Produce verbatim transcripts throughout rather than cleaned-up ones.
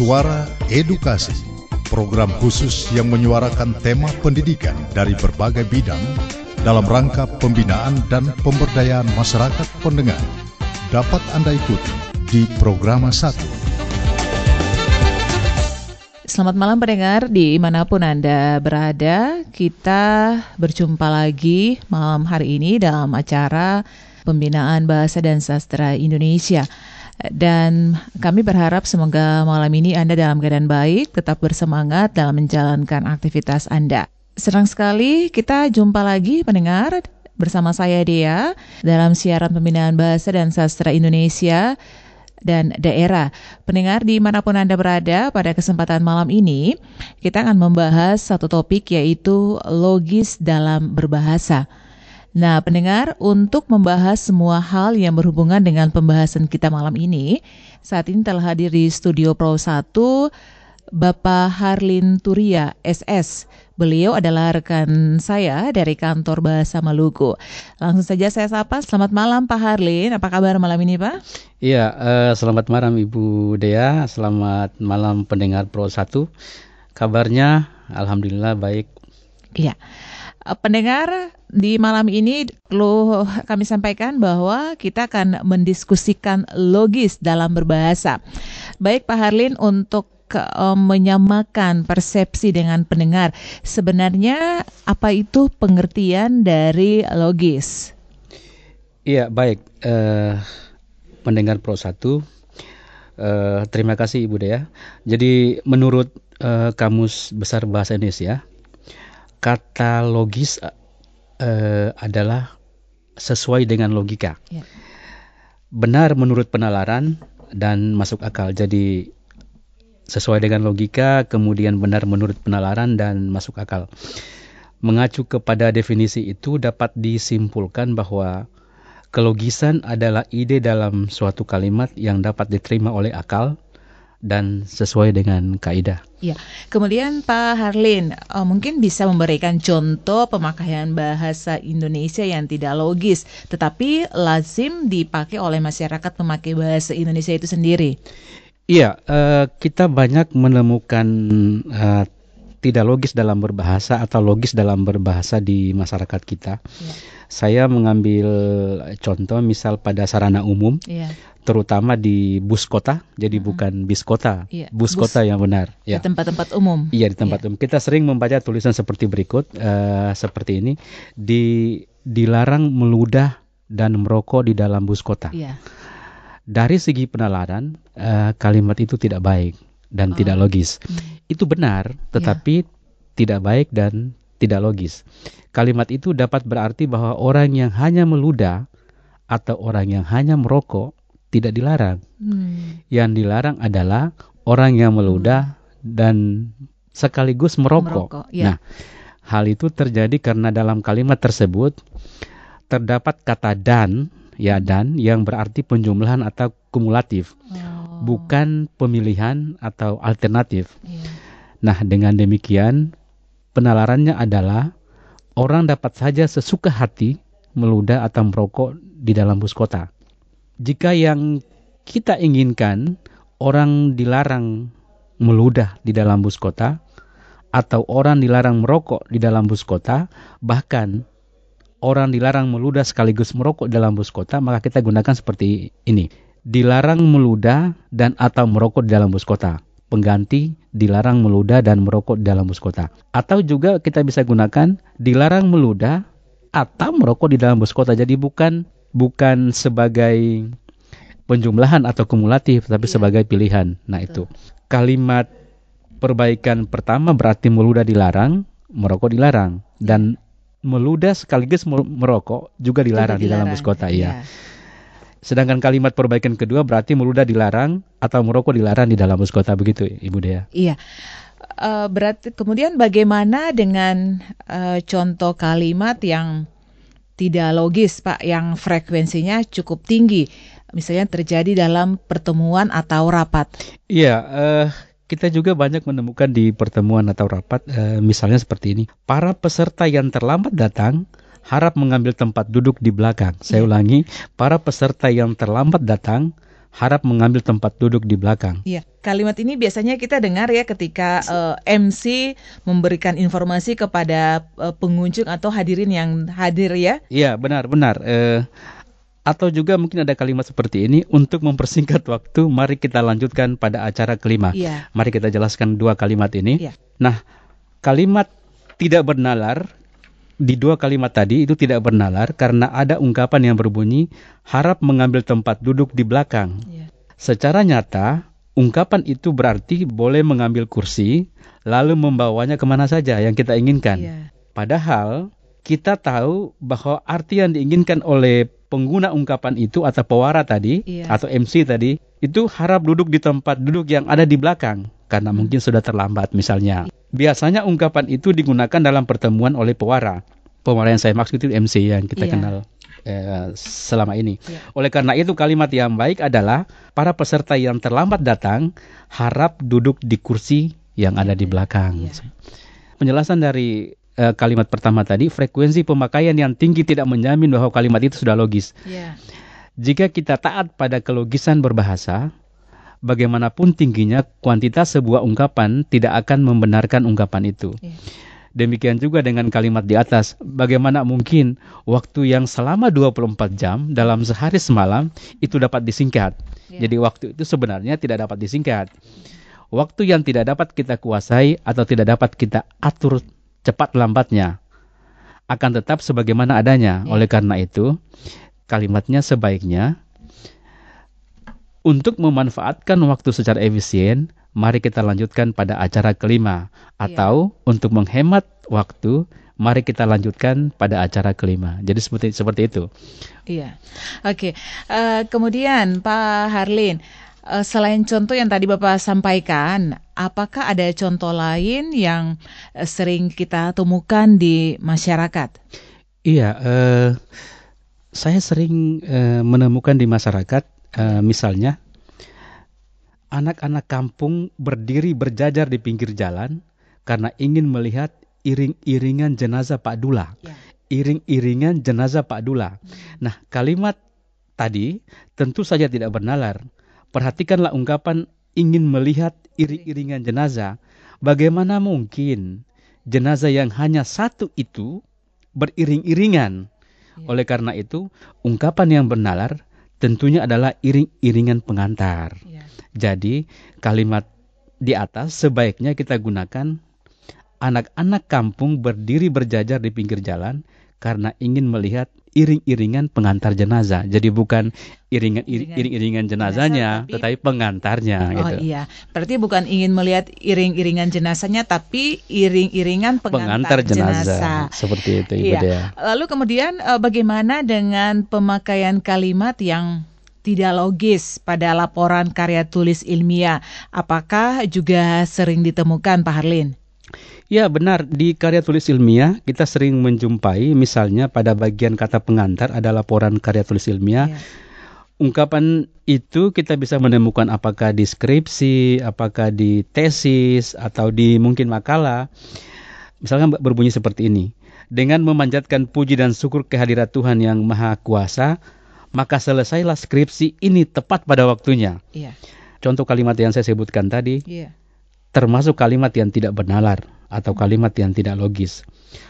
Suara Edukasi, program khusus yang menyuarakan tema pendidikan dari berbagai bidang dalam rangka pembinaan dan pemberdayaan masyarakat pendengar. Dapat Anda ikuti di Programa Satu. Selamat malam pendengar dimanapun Anda berada. Kita berjumpa lagi malam hari ini dalam acara Pembinaan Bahasa dan Sastra Indonesia. Dan kami berharap semoga malam ini Anda dalam keadaan baik, tetap bersemangat dalam menjalankan aktivitas Anda. Senang sekali kita jumpa lagi pendengar bersama saya Dea dalam siaran Pembinaan Bahasa dan Sastra Indonesia dan daerah. Pendengar dimanapun Anda berada, pada kesempatan malam ini kita akan membahas satu topik, yaitu logis dalam berbahasa. Nah pendengar, untuk membahas semua hal yang berhubungan dengan pembahasan kita malam ini, saat ini telah hadir di Studio Pro satu Bapak Harlin Turia S S. Beliau adalah rekan saya dari Kantor Bahasa Maluku. Langsung saja saya sapa. Selamat malam Pak Harlin, apa kabar malam ini Pak? Iya, eh, selamat malam Ibu Dea, selamat malam pendengar Pro satu. Kabarnya alhamdulillah baik. Iya. Pendengar, di malam ini perlu kami sampaikan bahwa kita akan mendiskusikan logis dalam berbahasa. Baik Pak Harlin, untuk ke, um, menyamakan persepsi dengan pendengar, sebenarnya apa itu pengertian dari logis? Iya, baik uh, pendengar Pro satu, uh, terima kasih Ibu Dea. Jadi menurut uh, Kamus Besar Bahasa Indonesia, kata logis eh, adalah sesuai dengan logika, ya, benar menurut penalaran dan masuk akal. Jadi sesuai dengan logika, kemudian benar menurut penalaran dan masuk akal. Mengacu kepada definisi itu dapat disimpulkan bahwa kelogisan adalah ide dalam suatu kalimat yang dapat diterima oleh akal dan sesuai dengan kaidah. Ya, kemudian Pak Harlin, oh, mungkin bisa memberikan contoh pemakaian bahasa Indonesia yang tidak logis, tetapi lazim dipakai oleh masyarakat pemakai bahasa Indonesia itu sendiri. Iya, eh, kita banyak menemukan eh, tidak logis dalam berbahasa atau logis dalam berbahasa di masyarakat kita. Ya. Saya mengambil contoh misal pada sarana umum. Ya. Terutama di bus kota, jadi hmm. bukan bis kota, iya, bus, bus kota yang benar. Di ya. tempat-tempat umum. Iya, di tempat iya. umum. Kita sering membaca tulisan seperti berikut, uh, seperti ini, di, dilarang meludah dan merokok di dalam bus kota. Iya. Dari segi penalaran, uh, kalimat itu tidak baik dan oh. tidak logis. Hmm. Itu benar, tetapi iya. tidak baik dan tidak logis. Kalimat itu dapat berarti bahwa orang yang hanya meludah atau orang yang hanya merokok tidak dilarang. Hmm. Yang dilarang adalah orang yang meludah dan sekaligus merokok. merokok ya. Nah, hal itu terjadi karena dalam kalimat tersebut terdapat kata dan, ya dan, yang berarti penjumlahan atau kumulatif, oh. bukan pemilihan atau alternatif. Yeah. Nah, dengan demikian penalarannya adalah orang dapat saja sesuka hati meludah atau merokok di dalam bus kota. Jika yang kita inginkan, orang dilarang meludah di dalam bus kota atau orang dilarang merokok di dalam bus kota, bahkan orang dilarang meludah sekaligus merokok dalam bus kota, maka kita gunakan seperti ini. Dilarang meludah dan atau merokok di dalam bus kota. Pengganti dilarang meludah dan merokok di dalam bus kota. Atau juga kita bisa gunakan dilarang meludah atau merokok di dalam bus kota. Jadi bukan bukan sebagai penjumlahan atau kumulatif, tapi ya. sebagai pilihan. Nah itu. Kalimat perbaikan pertama berarti meludah dilarang, merokok dilarang, dan meludah sekaligus merokok juga dilarang, juga dilarang. di dalam bus kota. Ya. Ya. Sedangkan kalimat perbaikan kedua berarti meludah dilarang atau merokok dilarang di dalam bus kota. Begitu Ibu Dea. Iya. Uh, berarti kemudian bagaimana dengan uh, contoh kalimat yang tidak logis Pak, yang frekuensinya cukup tinggi, misalnya terjadi dalam pertemuan atau rapat? Iya, uh, kita juga banyak menemukan di pertemuan atau rapat, uh, misalnya seperti ini. Para peserta yang terlambat datang harap mengambil tempat duduk di belakang. Saya ulangi, para peserta yang terlambat datang harap mengambil tempat duduk di belakang. Iya. Kalimat ini biasanya kita dengar ya ketika uh, M C memberikan informasi kepada uh, pengunjung atau hadirin yang hadir ya. Iya, benar-benar. Uh, atau juga mungkin ada kalimat seperti ini untuk mempersingkat waktu. Mari kita lanjutkan pada acara kelima. Iya. Mari kita jelaskan dua kalimat ini. Iya. Nah, kalimat tidak bernalar di dua kalimat tadi itu tidak bernalar karena ada ungkapan yang berbunyi harap mengambil tempat duduk di belakang. Yeah. Secara nyata, ungkapan itu berarti boleh mengambil kursi lalu membawanya kemana saja yang kita inginkan. Yeah. Padahal kita tahu bahwa arti yang diinginkan oleh pengguna ungkapan itu atau pewara tadi, yeah, atau M C tadi, itu harap duduk di tempat duduk yang ada di belakang karena mungkin sudah terlambat misalnya. Biasanya ungkapan itu digunakan dalam pertemuan oleh pewara. Pewara yang saya maksud itu M C yang kita yeah. kenal eh, selama ini. Yeah. Oleh karena itu kalimat yang baik adalah para peserta yang terlambat datang harap duduk di kursi yang ada di belakang. Yeah. Penjelasan dari eh, kalimat pertama tadi, frekuensi pemakaian yang tinggi tidak menjamin bahwa kalimat itu sudah logis. Yeah. Jika kita taat pada kelogisan berbahasa, bagaimanapun tingginya, kuantitas sebuah ungkapan tidak akan membenarkan ungkapan itu. Yeah. Demikian juga dengan kalimat di atas. Bagaimana mungkin waktu yang selama dua puluh empat jam dalam sehari semalam itu dapat disingkat? Yeah. Jadi waktu itu sebenarnya tidak dapat disingkat. Waktu yang tidak dapat kita kuasai atau tidak dapat kita atur cepat lambatnya akan tetap sebagaimana adanya. Yeah. Oleh karena itu, kalimatnya sebaiknya untuk memanfaatkan waktu secara efisien, mari kita lanjutkan pada acara kelima. Atau yeah. untuk menghemat waktu, mari kita lanjutkan pada acara kelima. Jadi seperti seperti itu. Iya, yeah. Oke. Okay. Uh, kemudian Pak Harlin, uh, selain contoh yang tadi Bapak sampaikan, apakah ada contoh lain yang uh, sering kita temukan di masyarakat? Iya, yeah, uh, saya sering uh, menemukan di masyarakat. Uh, misalnya, anak-anak kampung berdiri berjajar di pinggir jalan karena ingin melihat iring-iringan jenazah Pak Dula. Ya. Iring-iringan jenazah Pak Dula. Hmm. Nah, kalimat tadi tentu saja tidak bernalar. Perhatikanlah ungkapan ingin melihat iring-iringan jenazah. Bagaimana mungkin jenazah yang hanya satu itu beriring-iringan? Ya. Oleh karena itu, ungkapan yang bernalar tentunya adalah iring-iringan pengantar. Ya. Jadi kalimat di atas sebaiknya kita gunakan anak-anak kampung berdiri berjajar di pinggir jalan karena ingin melihat iring-iringan pengantar jenazah. Jadi bukan iringan, iringan, iring-iringan jenazahnya, jenazah, tapi tetapi pengantarnya. Oh gitu. Iya, berarti bukan ingin melihat iring-iringan jenazahnya, tapi iring-iringan pengantar, pengantar jenazah. jenazah. Seperti itu, Ibu. Iya. Dea. Lalu kemudian bagaimana dengan pemakaian kalimat yang tidak logis pada laporan karya tulis ilmiah? Apakah juga sering ditemukan, Pak Harlin? Ya, benar. Di karya tulis ilmiah kita sering menjumpai, misalnya pada bagian kata pengantar ada laporan karya tulis ilmiah. Ya. Ungkapan itu kita bisa menemukan apakah di skripsi, apakah di tesis, atau di mungkin makalah. Misalkan berbunyi seperti ini. Dengan memanjatkan puji dan syukur kehadirat Tuhan yang Maha Kuasa, maka selesailah skripsi ini tepat pada waktunya. Ya. Contoh kalimat yang saya sebutkan tadi. Ya. Termasuk kalimat yang tidak bernalar atau kalimat yang tidak logis.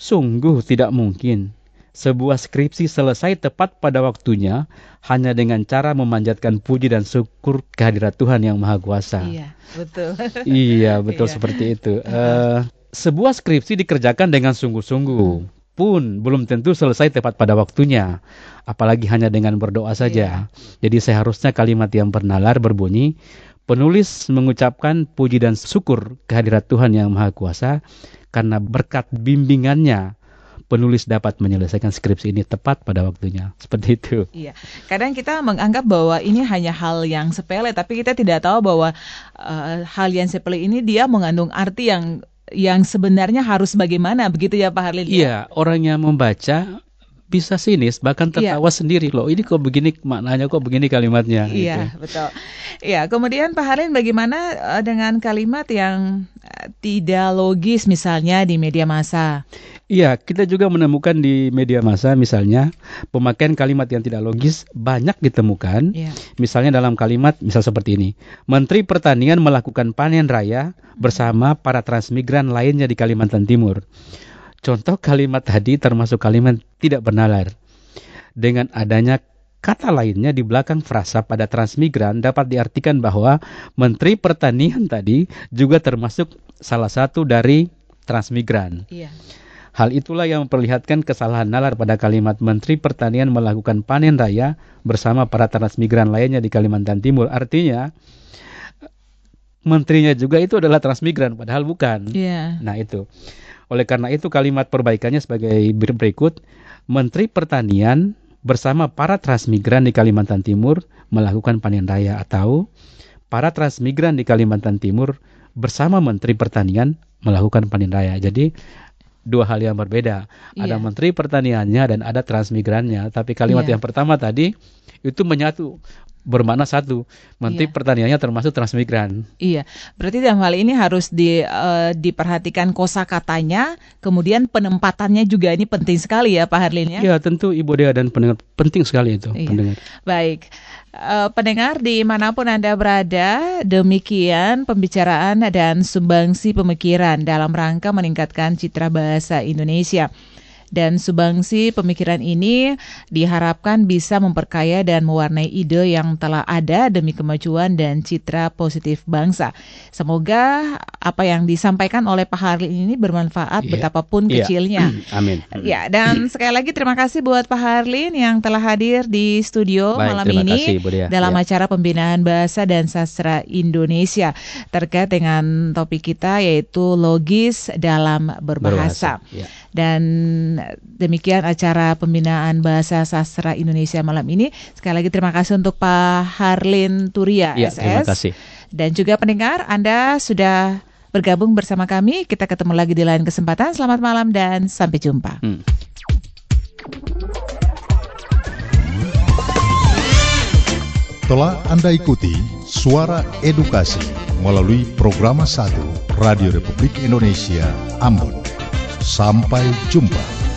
Sungguh tidak mungkin sebuah skripsi selesai tepat pada waktunya hanya dengan cara memanjatkan puji dan syukur kehadirat Tuhan yang Maha Kuasa. Iya, betul. Iya, betul. Iya. Seperti itu. Uh, sebuah skripsi dikerjakan dengan sungguh-sungguh pun belum tentu selesai tepat pada waktunya, apalagi hanya dengan berdoa saja. Iya. Jadi seharusnya kalimat yang bernalar berbunyi, penulis mengucapkan puji dan syukur kehadirat Tuhan yang Maha Kuasa karena berkat bimbingannya penulis dapat menyelesaikan skripsi ini tepat pada waktunya. Seperti itu. Iya. Kadang kita menganggap bahwa ini hanya hal yang sepele, tapi kita tidak tahu bahwa uh, hal yang sepele ini dia mengandung arti yang yang sebenarnya harus bagaimana, begitu ya Pak Harlin? Iya, orang yang membaca bisa sinis, bahkan tertawa yeah. sendiri loh. Ini kok begini maknanya, kok begini kalimatnya. Iya, yeah, gitu. Betul. Ya, yeah, kemudian Pak Harlin, bagaimana dengan kalimat yang tidak logis misalnya di media massa? Iya, yeah, kita juga menemukan di media massa misalnya pemakaian kalimat yang tidak logis banyak ditemukan. Yeah. Misalnya dalam kalimat misal seperti ini. Menteri Pertanian melakukan panen raya bersama para transmigran lainnya di Kalimantan Timur. Contoh kalimat tadi termasuk kalimat tidak bernalar. Dengan adanya kata lainnya di belakang frasa pada transmigran dapat diartikan bahwa Menteri Pertanian tadi juga termasuk salah satu dari transmigran. Iya. Hal itulah yang memperlihatkan kesalahan nalar pada kalimat Menteri Pertanian melakukan panen raya bersama para transmigran lainnya di Kalimantan Timur. Artinya, menterinya juga itu adalah transmigran, padahal bukan. Yeah. Nah itu. Oleh karena itu kalimat perbaikannya sebagai berikut. Menteri Pertanian bersama para transmigran di Kalimantan Timur melakukan panen raya, atau para transmigran di Kalimantan Timur bersama Menteri Pertanian melakukan panen raya. Jadi dua hal yang berbeda. Yeah. Ada Menteri Pertaniannya dan ada transmigrannya. Tapi kalimat yeah. yang pertama tadi itu menyatu, bermakna satu. Menteri yeah. Pertaniannya termasuk transmigran. Iya. Berarti dalam hal ini harus di, uh, diperhatikan kosakatanya, kemudian penempatannya juga ini penting sekali ya Pak Harlin ya. Iya, tentu Ibu Dea dan pendengar, penting sekali itu. Yeah. Pendengar. Baik. Uh, pendengar dimanapun Anda berada, demikian pembicaraan dan sumbangsi pemikiran dalam rangka meningkatkan citra bahasa Indonesia. Dan sumbangsi pemikiran ini diharapkan bisa memperkaya dan mewarnai ide yang telah ada demi kemajuan dan citra positif bangsa. Semoga apa yang disampaikan oleh Pak Harlin ini bermanfaat yeah. betapapun yeah. kecilnya. Amin. Ya, dan sekali lagi terima kasih buat Pak Harlin yang telah hadir di studio Baik, malam ini kasih, dalam yeah. acara pembinaan bahasa dan sastra Indonesia terkait dengan topik kita yaitu logis dalam berbahasa. berbahasa yeah. Dan demikian acara pembinaan bahasa sastra Indonesia malam ini. Sekali lagi terima kasih untuk Pak Harlin Turia ya, S S. Terima kasih. Dan juga pendengar, Anda sudah bergabung bersama kami. Kita ketemu lagi di lain kesempatan. Selamat malam dan sampai jumpa. Hmm. Telah Anda ikuti Suara Edukasi melalui Programa Satu Radio Republik Indonesia Ambon. Sampai jumpa.